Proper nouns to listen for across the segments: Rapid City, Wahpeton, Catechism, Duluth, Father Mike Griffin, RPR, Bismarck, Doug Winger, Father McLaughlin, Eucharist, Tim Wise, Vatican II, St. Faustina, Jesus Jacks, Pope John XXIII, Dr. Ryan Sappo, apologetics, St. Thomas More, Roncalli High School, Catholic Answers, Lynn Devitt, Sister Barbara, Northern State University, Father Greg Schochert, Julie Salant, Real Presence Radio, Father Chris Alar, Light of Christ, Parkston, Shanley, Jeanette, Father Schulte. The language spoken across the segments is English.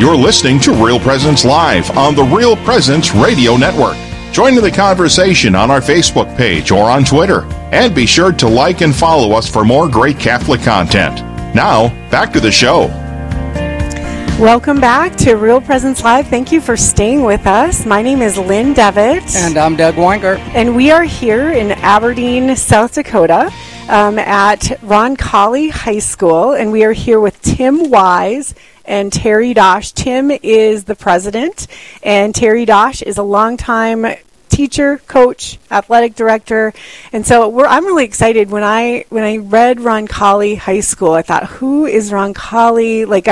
You're listening to Real Presence Live on the Real Presence Radio Network. Join in the conversation on our Facebook page or on Twitter. And be sure to like and follow us for more great Catholic content. Now, back to the show. Welcome back to Real Presence Live. Thank you for staying with us. My name is Lynn Devitt. And I'm Doug Winger. And we are here in Aberdeen, South Dakota, at Roncalli High School. And we are here with Tim Wise and Terry Dosch. Tim is the president, and Terry Dosch is a longtime teacher, coach, athletic director, and so I'm really excited. When I read Roncalli High School, I thought, who is Roncalli? Like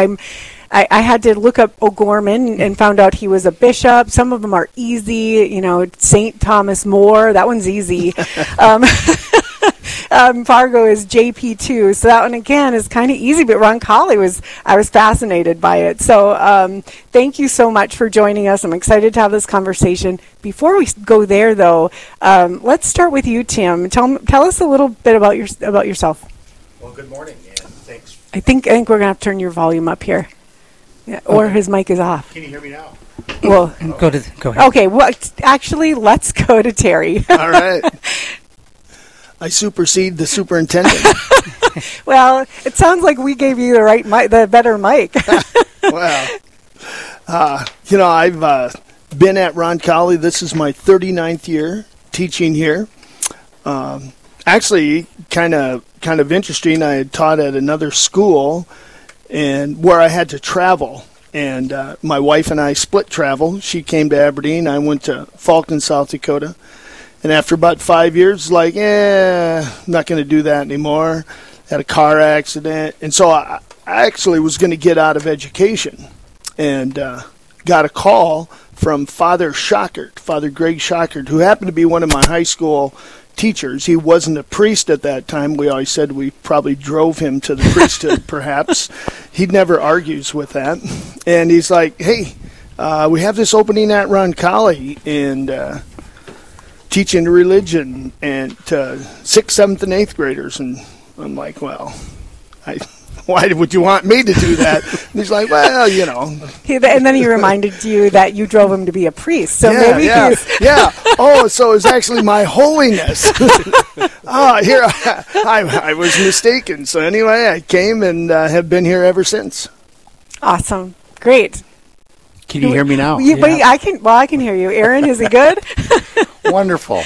I had to look up O'Gorman and found out he was a bishop. Some of them are easy, you know, St. Thomas More, that one's easy. Fargo is JP2, so that one again is kind of easy, but Roncalli I was fascinated by it. So thank you so much for joining us. I'm excited to have this conversation. Before we go there, though, let's start with you, Tim. Tell us a little bit about yourself. Well, good morning, and thanks. I think we're going to have to turn your volume up here, yeah, or okay. His mic is off. Can you hear me now? Well, go ahead. Okay, well, actually, let's go to Terry. All right. I supersede the superintendent. Well, it sounds like we gave you the right mic, the better mic. Well, I've been at Roncalli. This is my 39th year teaching here. Actually, kind of interesting. I had taught at another school, and where I had to travel. And my wife and I split travel. She came to Aberdeen. I went to Falcon, South Dakota. And after about 5 years, like, not going to do that anymore. Had a car accident. And so I actually was going to get out of education, and got a call from Father Schochert, Father Greg Schochert, who happened to be one of my high school teachers. He wasn't a priest at that time. We always said we probably drove him to the priesthood, perhaps. He never argues with that. And he's like, hey, we have this opening at Roncalli, and teaching religion and to 6th, 7th, and 8th graders. And I'm like, well, why would you want me to do that? And he's like, well, you know. And then he reminded you that you drove him to be a priest. So yeah, maybe yeah, he's... Yeah. Oh, so it's actually my holiness. Here I was mistaken. So anyway, I came and have been here ever since. Awesome. Great. Can you hear me now? Yeah. But I can hear you. Aaron, is he good? Wonderful.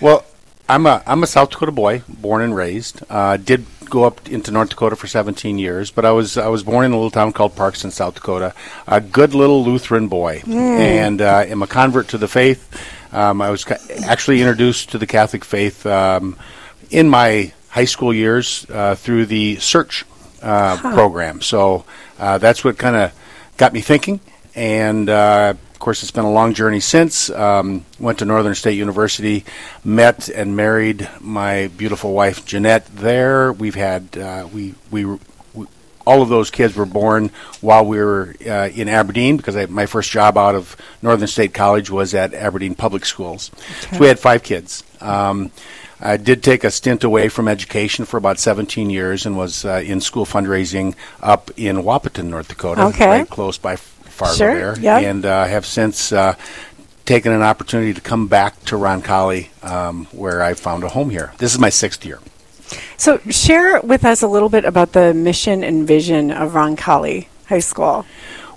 Well, I'm a South Dakota boy, born and raised. Did go up into North Dakota for 17 years, but I was born in a little town called Parkston, South Dakota. A good little Lutheran boy, and am a convert to the faith. I was actually introduced to the Catholic faith in my high school years through the Search program. So that's what kind of got me thinking. And of course, it's been a long journey since. Went to Northern State University, met and married my beautiful wife Jeanette there. We've had we all of those kids were born while we were in Aberdeen, because my first job out of Northern State College was at Aberdeen Public Schools. Okay. So we had 5 kids. I did take a stint away from education for about 17 years and was in school fundraising up in Wahpeton, North Dakota, right close by Fargo there, yeah. And have since taken an opportunity to come back to Roncalli, where I found a home here. This is my 6th year. So share with us a little bit about the mission and vision of Roncalli High School.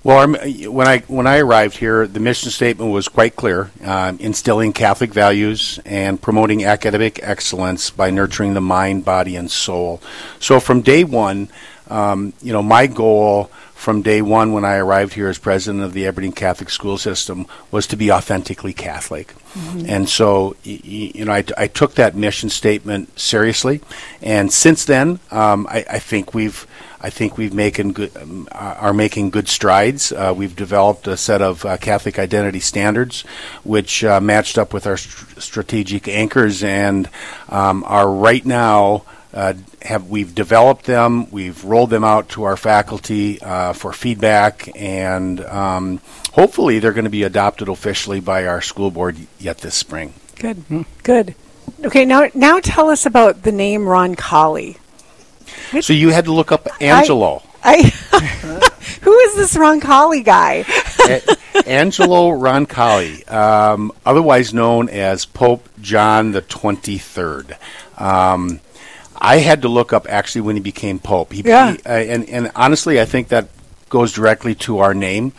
Well, when I arrived here, the mission statement was quite clear, instilling Catholic values and promoting academic excellence by nurturing the mind, body, and soul. So from day one, my goal from day one when I arrived here as president of the Aberdeen Catholic School System was to be authentically Catholic. Mm-hmm. And so, I took that mission statement seriously. And since then, I think we're making good strides. We've developed a set of Catholic identity standards, which matched up with our strategic anchors, and are right now. We've developed them, we've rolled them out to our faculty for feedback, and hopefully they're going to be adopted officially by our school board yet this spring. Good, good. Okay, now tell us about the name Roncalli. So you had to look up Angelo. I Who is this Roncalli guy? Angelo Roncalli, otherwise known as Pope John XXIII. I had to look up actually when he became Pope. And honestly, I think that goes directly to our name.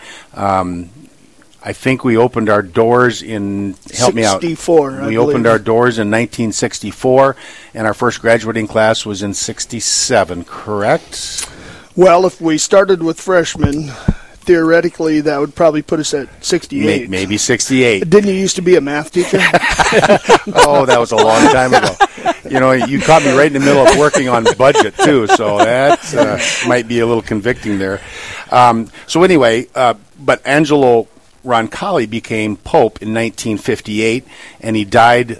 I think we opened our doors in, help me out. 64, I believe. We opened our doors in 1964, and our first graduating class was in 67, correct? Well, if we started with freshmen, theoretically that would probably put us at 68. Maybe 68. Didn't you used to be a math teacher? Oh, that was a long time ago. You know, you caught me right in the middle of working on budget, too, so that might be a little convicting there. But Angelo Roncalli became Pope in 1958, and he died in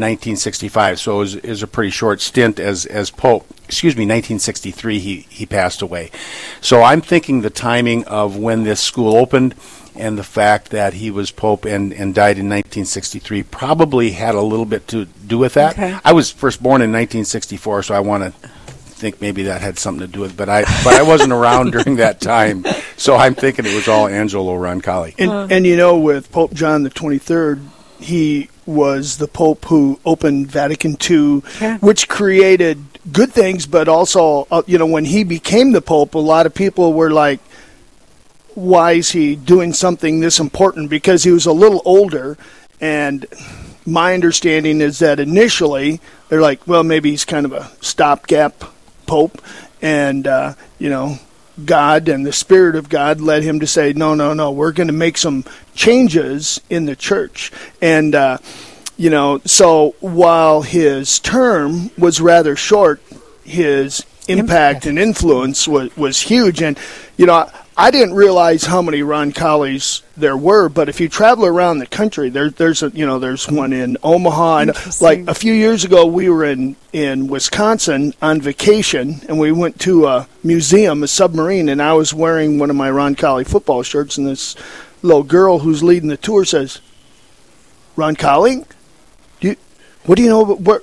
1965, so it was a pretty short stint as Pope. Excuse me, 1963 he passed away. So I'm thinking the timing of when this school opened and the fact that he was Pope and died in 1963 probably had a little bit to do with that. Okay. I was first born in 1964, so I want to think maybe that had something to do with it, but I wasn't around during that time, so I'm thinking it was all Angelo Roncalli. And you know, with Pope John the 23rd, he was the Pope who opened Vatican II, which created good things, but also, when he became the Pope, a lot of people were like, why is he doing something this important? Because he was a little older, and my understanding is that initially, they're like, well, maybe he's kind of a stopgap Pope, and God and the Spirit of God led him to say no, we're going to make some changes in the church, and so while his term was rather short, his impact and influence was huge. And I didn't realize how many Roncallis there were, but if you travel around the country, there's one in Omaha. And like a few years ago, we were in Wisconsin on vacation, and we went to a museum, a submarine, and I was wearing one of my Roncalli football shirts, and this little girl who's leading the tour says, "Roncalli, what do you know about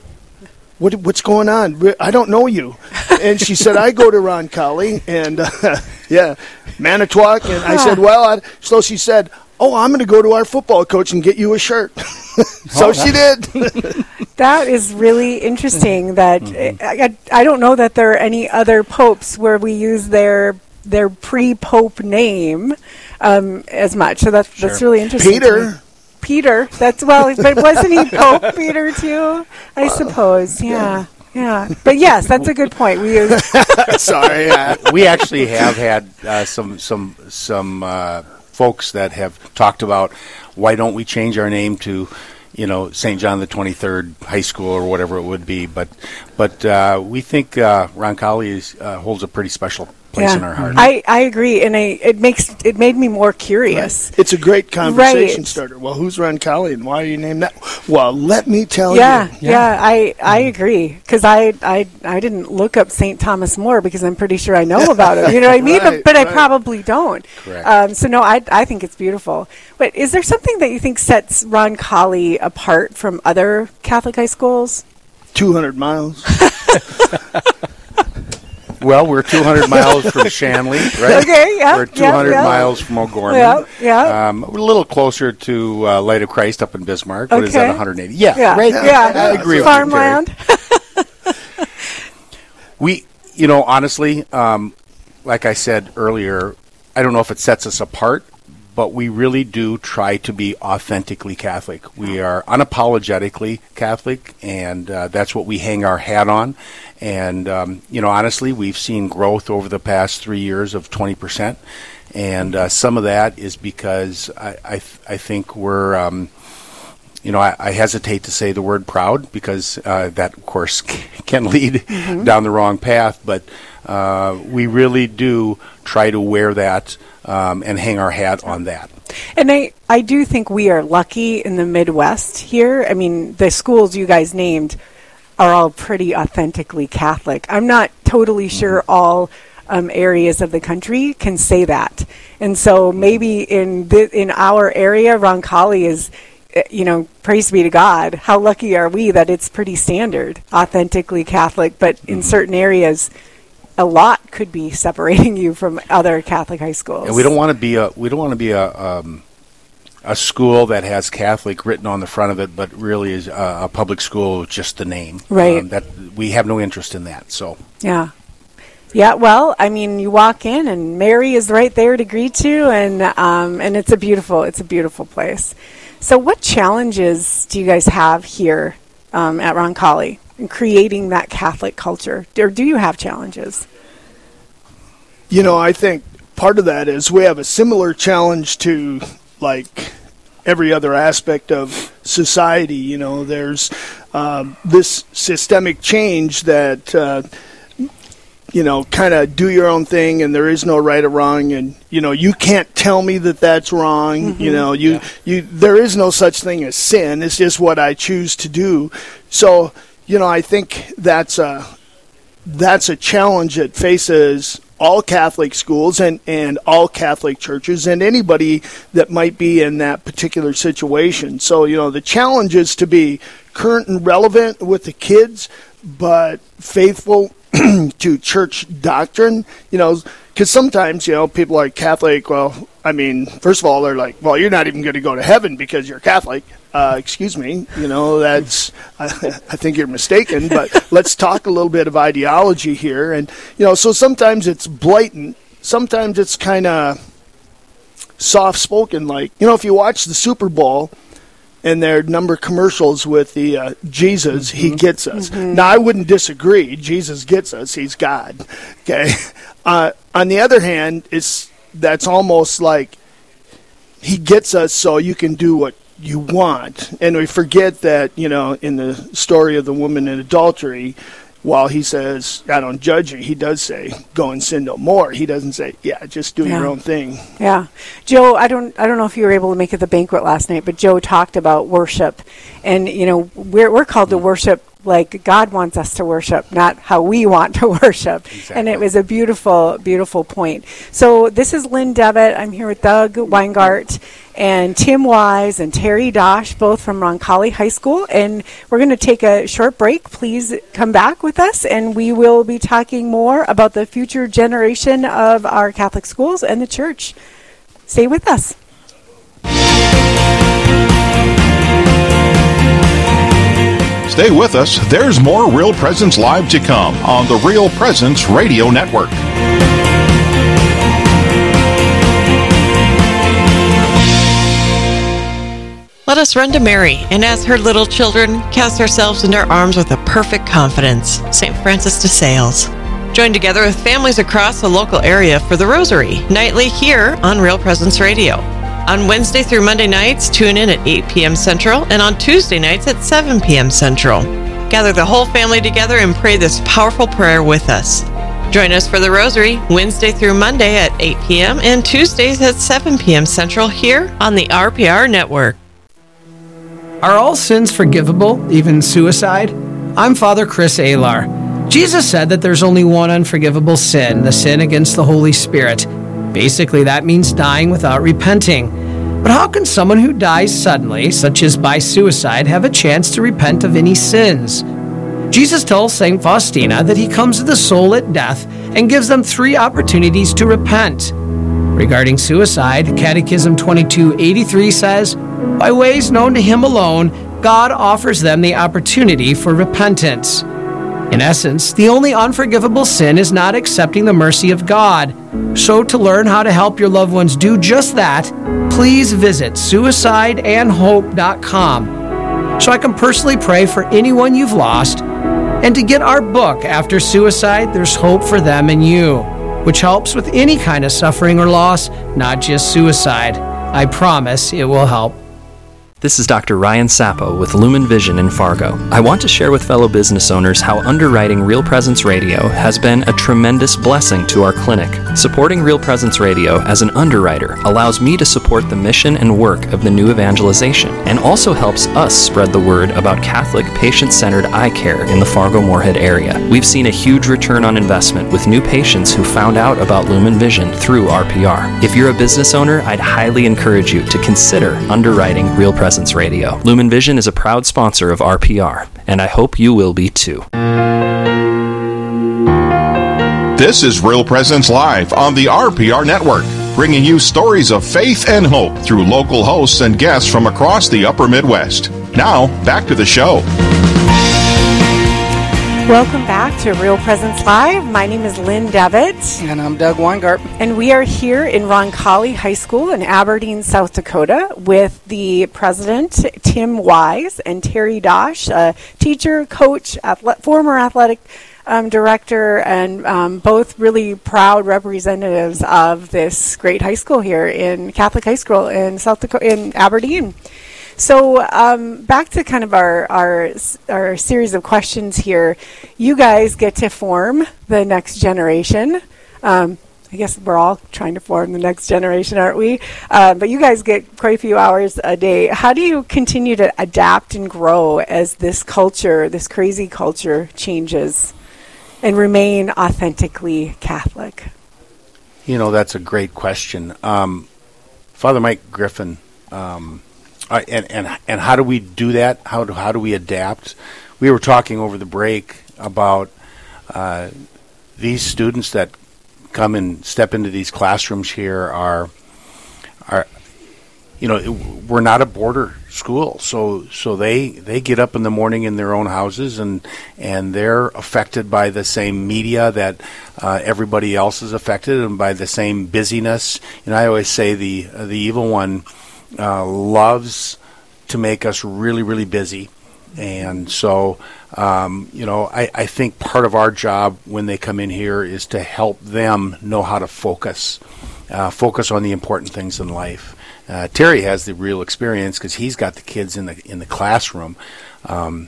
what's going on? I don't know you." And she said, "I go to Roncalli and Manitowoc." And I said, so she said, "Oh, I'm going to go to our football coach and get you a shirt." She did. That is really interesting. That I don't know that there are any other popes where we use their pre-pope name as much. So that's really interesting. Peter. That's but wasn't he Pope Peter too? I suppose. Yeah. But yes, that's a good point. Sorry, we actually have had some folks that have talked about why don't we change our name to St. John the 23rd High School or whatever it would be. But we think Roncalli holds a pretty special place in our heart. I agree, and it made me more curious. Right. It's a great conversation starter. Well, who's Roncalli and why are you named that? Well, let me tell you. I agree, because I didn't look up St. Thomas More because I'm pretty sure I know about him. You know what I mean? But I probably don't. Correct. I think it's beautiful. But is there something that you think sets Roncalli apart from other Catholic high schools? 200 miles. Well, we're 200 miles from Shanley, right? Okay, yeah. We're 200 miles from O'Gorman. Yeah. We're a little closer to Light of Christ up in Bismarck. Okay. What is that, 180? Yeah. Right. Yeah. I agree with farmland. We, honestly, like I said earlier, I don't know if it sets us apart, but we really do try to be authentically Catholic. We are unapologetically Catholic, and that's what we hang our hat on. And, honestly, we've seen growth over the past 3 years of 20%. And some of that is because I think we're, I hesitate to say the word proud because that, of course, can lead down the wrong path. But we really do try to wear that and hang our hat on that. And I do think we are lucky in the Midwest here. I mean, the schools you guys named are all pretty authentically Catholic. I'm not totally sure all areas of the country can say that. And so maybe in our area, Roncalli is, praise be to God, how lucky are we that it's pretty standard, authentically Catholic, but in certain areas a lot could be separating you from other Catholic high schools. And we don't want to be a school that has Catholic written on the front of it, but really is a public school with just the name. Right. That we have no interest in that. So. Yeah. Yeah, well, I mean, you walk in and Mary is right there to greet you, and it's a beautiful place. So what challenges do you guys have here at Roncalli in creating that Catholic culture? Or do you have challenges? You know, I think part of that is we have a similar challenge to, like, every other aspect of society. You know, there's this systemic change that... you know, kind of do your own thing, and there is no right or wrong, and, you know, you can't tell me that that's wrong. Mm-hmm. You know, there is no such thing as sin. It's just what I choose to do. So, you know, I think that's a challenge that faces all Catholic schools and all Catholic churches and anybody that might be in that particular situation. So, you know, the challenge is to be current and relevant with the kids, but faithful to church doctrine, you know, because sometimes, you know, people are Catholic. Well, I mean, first of all, they're like, well, you're not even going to go to heaven because you're Catholic. Excuse me, you know, that's, I think you're mistaken, but let's talk a little bit of ideology here. And, you know, so sometimes it's blatant. Sometimes it's kind of soft-spoken, like, you know, if you watch the Super Bowl, and their number commercials with the Jesus, mm-hmm. He gets us. Mm-hmm. Now, I wouldn't disagree. Jesus gets us. He's God. Okay. On the other hand, that's almost like He gets us so you can do what you want. And we forget that, you know, in the story of the woman in adultery, while He says, I don't judge you, He does say, go and sin no more. He doesn't say, yeah, just do your own thing. Yeah. Joe, I don't know if you were able to make it the banquet last night, but Joe talked about worship. And, you know, we're called to worship like God wants us to worship, not how we want to worship. Exactly. And it was a beautiful, beautiful point. So this is Lynn Devitt. I'm here with Doug Weingart and Tim Wise and Terry Dosch, both from Roncalli High School. And we're going to take a short break. Please come back with us, and we will be talking more about the future generation of our Catholic schools and the church. Stay with us. Stay with us. There's more Real Presence Live to come on the Real Presence Radio Network. Let us run to Mary, and as her little children, cast ourselves into her arms with a perfect confidence. St. Francis de Sales. Join together with families across the local area for the Rosary, nightly here on Real Presence Radio. On Wednesday through Monday nights, tune in at 8 p.m. Central, and on Tuesday nights at 7 p.m. Central. Gather the whole family together and pray this powerful prayer with us. Join us for the Rosary Wednesday through Monday at 8 p.m. and Tuesdays at 7 p.m. Central here on the RPR Network. Are all sins forgivable, even suicide? I'm Father Chris Alar. Jesus said that there's only one unforgivable sin, the sin against the Holy Spirit. Basically, that means dying without repenting. But how can someone who dies suddenly, such as by suicide, have a chance to repent of any sins? Jesus tells St. Faustina that He comes to the soul at death and gives them three opportunities to repent. Regarding suicide, Catechism 2283 says, by ways known to Him alone, God offers them the opportunity for repentance. In essence, the only unforgivable sin is not accepting the mercy of God. So to learn how to help your loved ones do just that, please visit suicideandhope.com so I can personally pray for anyone you've lost, and to get our book, After Suicide, There's Hope for Them and You, which helps with any kind of suffering or loss, not just suicide. I promise it will help. This is Dr. Ryan Sappo with Lumen Vision in Fargo. I want to share with fellow business owners how underwriting Real Presence Radio has been a tremendous blessing to our clinic. Supporting Real Presence Radio as an underwriter allows me to support the mission and work of the new evangelization, and also helps us spread the word about Catholic patient-centered eye care in the Fargo-Moorhead area. We've seen a huge return on investment with new patients who found out about Lumen Vision through RPR. If you're a business owner, I'd highly encourage you to consider underwriting Real Presence Radio. Lumen Vision is a proud sponsor of RPR, and I hope you will be too. This is Real Presence Live on the RPR Network, bringing you stories of faith and hope through local hosts and guests from across the Upper Midwest. Now, back to the show. Welcome back to Real Presence Live. My name is Lynn Devitt. And I'm Doug Winger. And we are here in Roncalli High School in Aberdeen, South Dakota, with the president, Tim Wise, and Terry Dosch, a teacher, coach, former athletic director, and both really proud representatives of this great high school here in Catholic High School in South Dakota, in Aberdeen. So back to kind of our series of questions here. You guys get to form the next generation. I guess we're all trying to form the next generation, aren't we? But you guys get quite a few hours a day. How do you continue to adapt and grow as this culture, this crazy culture, changes and remain authentically Catholic? You know, that's a great question. Father Mike Griffin... And how do we do that? How do we adapt? We were talking over the break about these students that come and step into these classrooms here are we're not a border school, so they get up in the morning in their own houses and they're affected by the same media that everybody else is affected, and by the same busyness. And I always say the evil one loves to make us really, really busy. And so, I think part of our job when they come in here is to help them know how to focus on the important things in life. Terry has the real experience because he's got the kids in the classroom. I don't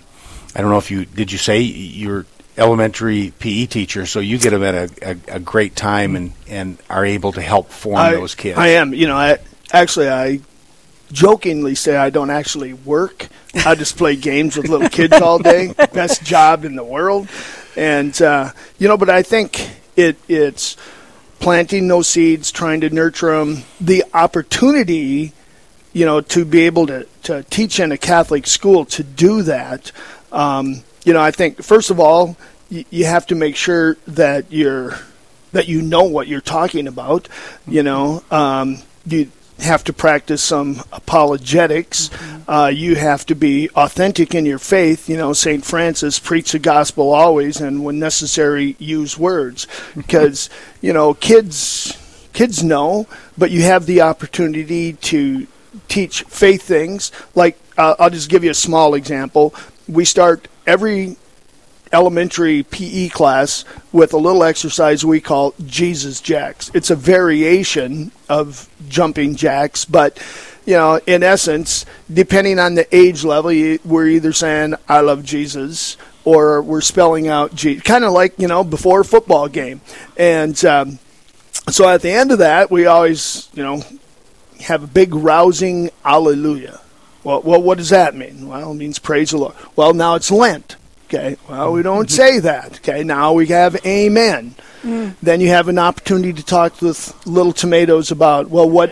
know if you say you're elementary PE teacher, so you get them at a great time and are able to help form those kids. I am. I jokingly say I don't actually work. I just play games with little kids all day. Best job in the world. And, but I think it's planting those seeds, trying to nurture them. The opportunity, to be able to teach in a Catholic school, to do that, I think, first of all, you have to make sure that you know what you're talking about. You have to practice some apologetics. Mm-hmm. You have to be authentic in your faith. St. Francis, preach the gospel always, and when necessary, use words. Because, kids know, but you have the opportunity to teach faith things. Like, I'll just give you a small example. We start every elementary PE class with a little exercise we call Jesus Jacks. It's a variation of jumping jacks, but in essence, depending on the age level, we're either saying I love Jesus or we're spelling out Jesus, kind of like before a football game. And so at the end of that, we always have a big rousing hallelujah. Well, what does that mean? Well, it means praise the Lord. Well, now it's Lent. Okay, well, we don't say that. Okay, now we have amen. Mm. Then you have an opportunity to talk with little tomatoes about, what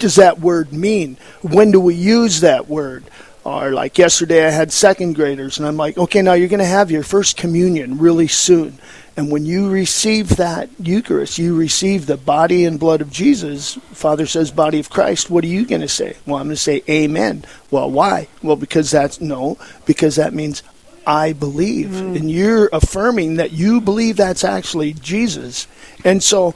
does that word mean? When do we use that word? Or like yesterday I had second graders, and I'm like, okay, now you're going to have your first communion really soon. And when you receive that Eucharist, you receive the body and blood of Jesus. Father says, body of Christ. What are you going to say? Well, I'm going to say amen. Well, why? Well, because that means I believe. Mm. And you're affirming that you believe that's actually Jesus. And so,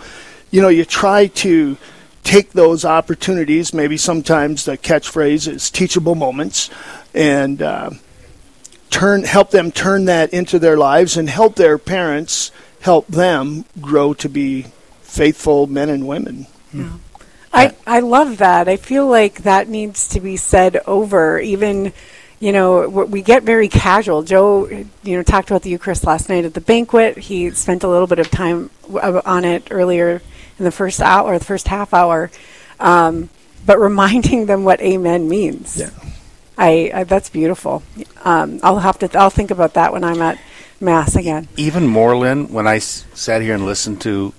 you try to take those opportunities. Maybe sometimes the catchphrase is teachable moments, and help them turn that into their lives, and help their parents help them grow to be faithful men and women. Yeah. I love that. I feel like that needs to be said over even... we get very casual. Joe, talked about the Eucharist last night at the banquet. He spent a little bit of time on it earlier in the first half hour, but reminding them what amen means. Yeah. I that's beautiful. I'll think about that when I'm at Mass again. Even more, Lynn, when I sat here and listened to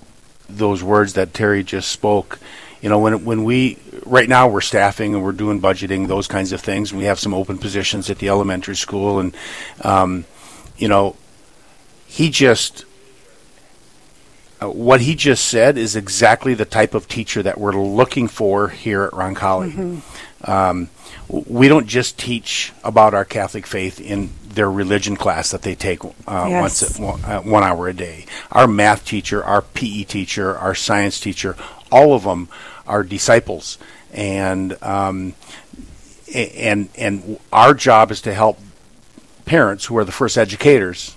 those words that Terry just spoke, when we, right now we're staffing and we're doing budgeting, those kinds of things, and we have some open positions at the elementary school, and, what he just said is exactly the type of teacher that we're looking for here at Roncalli. Mm-hmm. We don't just teach about our Catholic faith in their religion class that they take once 1 hour a day. Our math teacher, our PE teacher, our science teacher, all of them are disciples, and our job is to help parents, who are the first educators,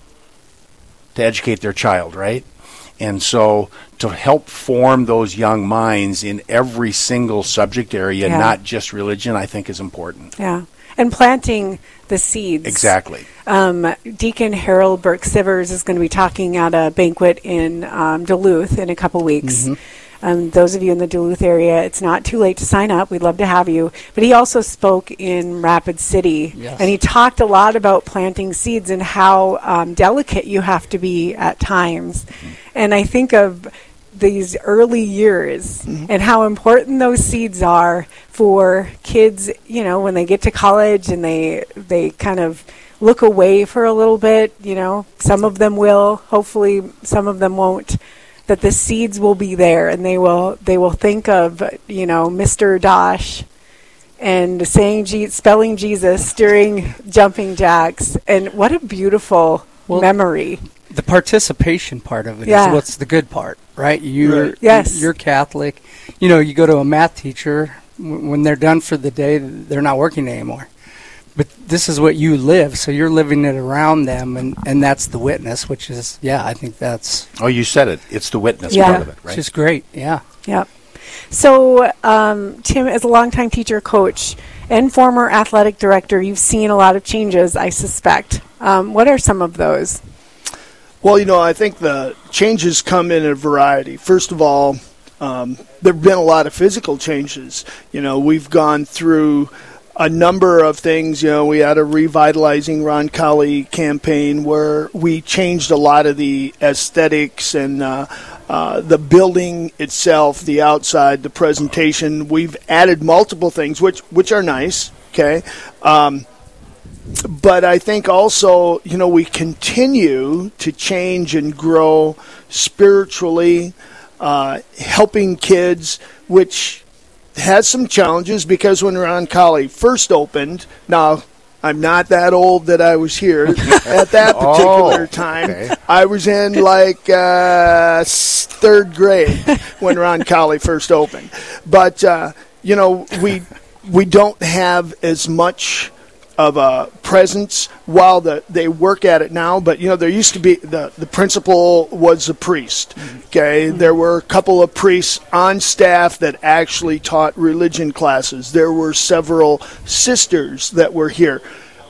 to educate their child, right? And so to help form those young minds in every single subject area, not just religion, I think is important. Yeah. And planting the seeds. Exactly. Deacon Harold Burke-Sivers is going to be talking at a banquet in Duluth in a couple weeks. Mm-hmm. Those of you in the Duluth area, it's not too late to sign up. We'd love to have you. But he also spoke in Rapid City, and he talked a lot about planting seeds and how delicate you have to be at times. Mm-hmm. And I think of these early years and how important those seeds are for kids, you know, when they get to college and they kind of look away for a little bit, you know. Some of them will, hopefully some of them won't. That the seeds will be there, and they will think of, you know, Mr. Dosch and saying spelling Jesus during jumping jacks, and what a beautiful memory. The participation part of it is what's the good part, right? You're Catholic. You know, you go to a math teacher, when they're done for the day, they're not working anymore. But this is what you live, so you're living it around them, and that's the witness, which is, I think that's... Oh, you said it. It's the witness part of it, right? Which is great, yeah. So, Tim, as a longtime teacher, coach, and former athletic director, you've seen a lot of changes, I suspect. What are some of those? Well, you know, I think the changes come in a variety. First of all, there have been a lot of physical changes. You know, we've gone through a number of things. You know, we had a revitalizing Roncalli campaign where we changed a lot of the aesthetics and the building itself, the outside, the presentation. We've added multiple things, which are nice, okay? But I think also, you know, we continue to change and grow spiritually, helping kids, which has some challenges, because when Roncalli first opened, now I'm not that old that I was here at that particular time. Okay. I was in like third grade when Roncalli first opened. But, you know, we don't have as much of a presence while they work at it now. But, you know, there used to be the principal was a priest, okay? Mm-hmm. There were a couple of priests on staff that actually taught religion classes. There were several sisters that were here.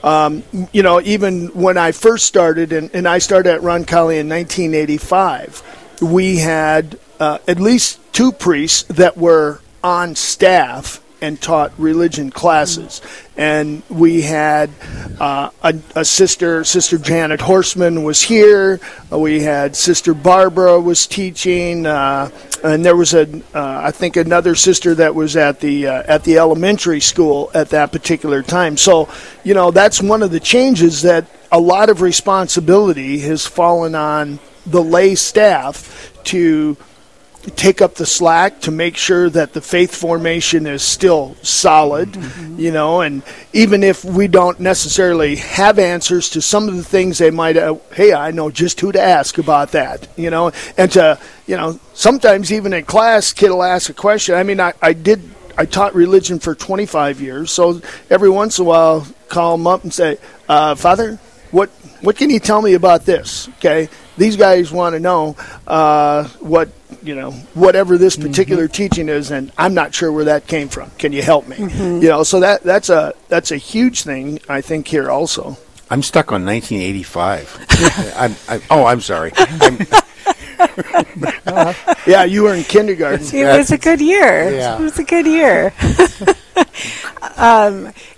You know, even when I first started, and I started at Roncalli in 1985, we had at least two priests that were on staff and taught religion classes. And we had a sister, Sister Janet Horseman was here. We had Sister Barbara was teaching. And there was, I think, another sister that was at the elementary school at that particular time. So, you know, that's one of the changes, that a lot of responsibility has fallen on the lay staff to take up the slack, to make sure that the faith formation is still solid, you know, and even if we don't necessarily have answers to some of the things they might, hey, I know just who to ask about that, you know, and to, you know, sometimes even in class, kid will ask a question. I mean, I taught religion for 25 years, so every once in a while I'll call them up and say, Father, what can you tell me about this, okay? These guys want to know what, you know, whatever this particular teaching is, and I'm not sure where that came from. Can you help me? You know, so that's a huge thing, I think, here also. I'm stuck on 1985. I'm sorry. Yeah, you were in kindergarten. It was a good year. Yeah. It was a good year.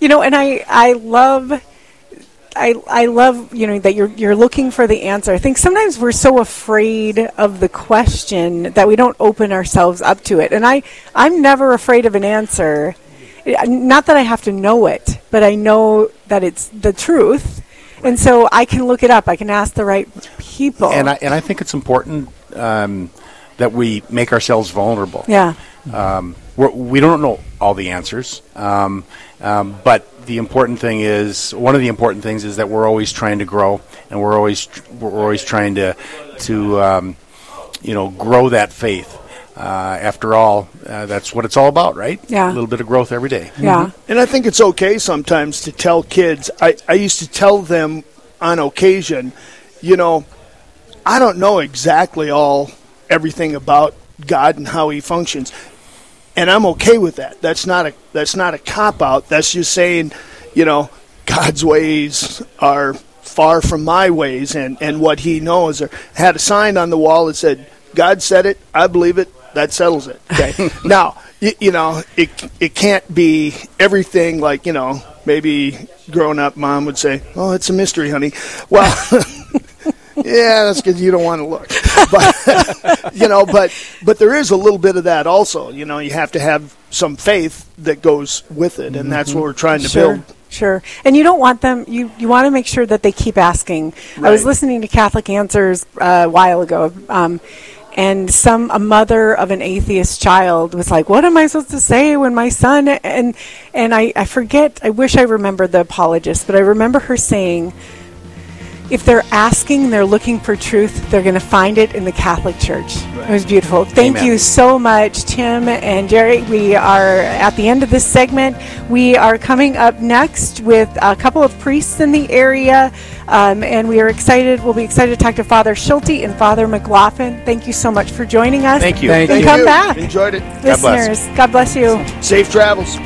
You know, and I love, you know, that you're looking for the answer. I think sometimes we're so afraid of the question that we don't open ourselves up to it. And I'm never afraid of an answer. Not that I have to know it, but I know that it's the truth. And so I can look it up. I can ask the right people. And I think it's important that we make ourselves vulnerable. Yeah. We don't know all the answers, but the important thing is, one of the important things is that we're always trying to grow, and we're always trying to grow that faith. After all, that's what it's all about, right? Yeah. A little bit of growth every day. Yeah. Mm-hmm. And I think it's okay sometimes to tell kids. I used to tell them on occasion, I don't know exactly everything about God and how he functions. And I'm okay with that. That's not a cop-out. That's just saying, God's ways are far from my ways and what he knows. Or had a sign on the wall that said, God said it, I believe it, that settles it. Okay. Now, it can't be everything like, maybe grown-up mom would say, oh, it's a mystery, honey. Well, yeah, that's because you don't want to look. But but there is a little bit of that also. You have to have some faith that goes with it, and mm-hmm. that's what we're trying to build. Sure. And you don't want them, you want to make sure that they keep asking. Right. I was listening to Catholic Answers a while ago, and a mother of an atheist child was like, what am I supposed to say when my son, and I forget, I wish I remembered the apologist, but I remember her saying, if they're asking, they're looking for truth, they're going to find it in the Catholic Church. Right. It was beautiful. Thank you so much, Tim and Jerry. We are at the end of this segment. We are coming up next with a couple of priests in the area, and we are excited. We'll be excited to talk to Father Schulte and Father McLaughlin. Thank you so much for joining us. Thank you. Thank you. Come back. Enjoyed it. Listeners, God bless you. Safe travels.